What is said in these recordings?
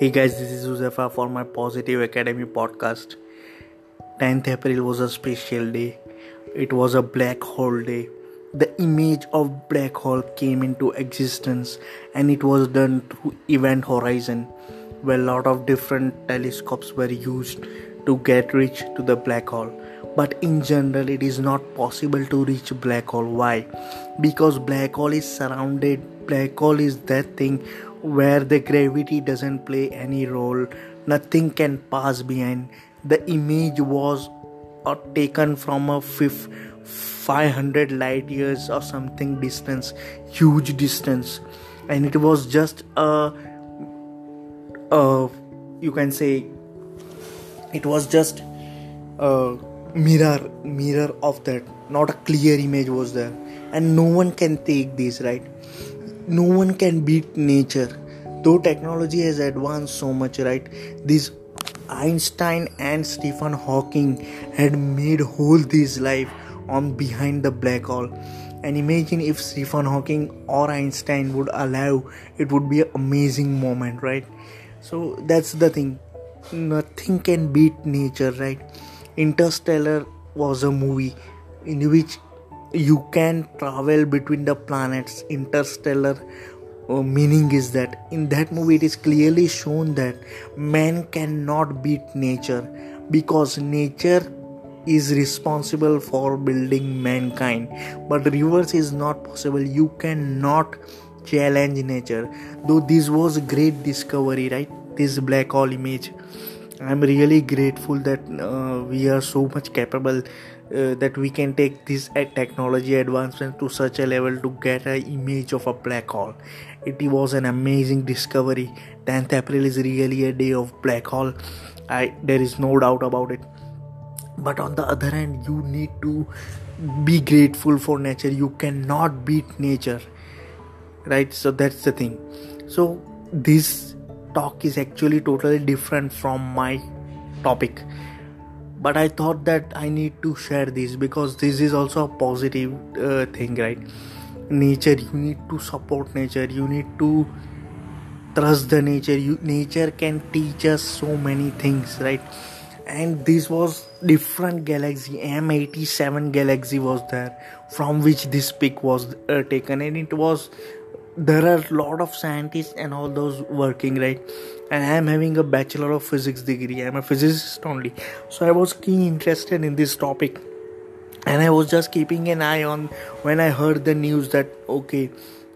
Hey guys, this is Uzefa for my Positive Academy podcast. 10th April was a special day. It was a black hole day. The image of black hole came into existence, and it was done through Event Horizon, where a lot of different telescopes were used to get reach to the black hole. But in general, it is not possible to reach black hole. Why? Because black hole is surrounded. Black hole is that thing where the gravity doesn't play any role. Nothing can pass behind. The image was taken from a 500 light years or something distance, huge distance, and it was just you can say it was just a mirror of that. Not a clear image was there, and no one can take this, right? No one can beat nature, though technology has advanced so much, right? This Einstein and Stephen Hawking had made whole this life on behind the black hole. And imagine if Stephen Hawking or Einstein would allow, it would be an amazing moment, right? So that's the thing. Nothing can beat nature, right? Interstellar was a movie in which you can travel between the planets. Interstellar meaning is that in that movie it is clearly shown that man cannot beat nature, because nature is responsible for building mankind, but reverse is not possible. You cannot challenge nature. Though this was a great discovery, right? This black hole image, I'm really grateful that we are so much capable that we can take this technology advancement to such a level to get an image of a black hole. It was an amazing discovery. 10th April is really a day of black hole. There is no doubt about it. But on the other hand, you need to be grateful for nature. You cannot beat nature, right? So that's the thing. So this talk is actually totally different from my topic, but I thought that I need to share this because this is also a positive thing, right? Nature, you need to support nature, you need to trust the nature. Nature can teach us so many things, right? And this was different galaxy. M87 galaxy was there, from which this pic was taken, and it was, there are a lot of scientists and all those working, right? And I am having a Bachelor of Physics degree. I am a physicist only. So I was keen interested in this topic, and I was just keeping an eye on when I heard the news that okay,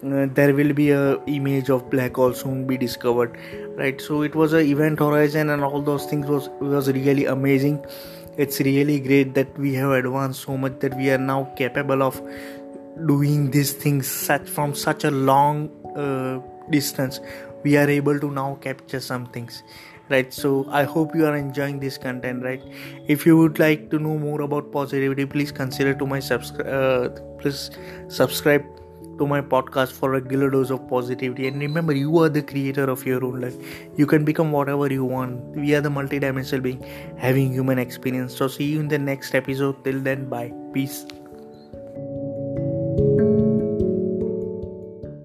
there will be a image of black hole soon be discovered, right? So it was a Event Horizon and all those things was really amazing. It's really great that we have advanced so much that we are now capable of doing these things from such a long distance. We are able to now capture some things, right? So I hope you are enjoying this content, right? If you would like to know more about positivity, please consider to my subscribe to my podcast for a regular dose of positivity. And remember, you are the creator of your own life. You can become whatever you want. We are the multidimensional being having human experience. So see you in the next episode. Till then, bye. Peace.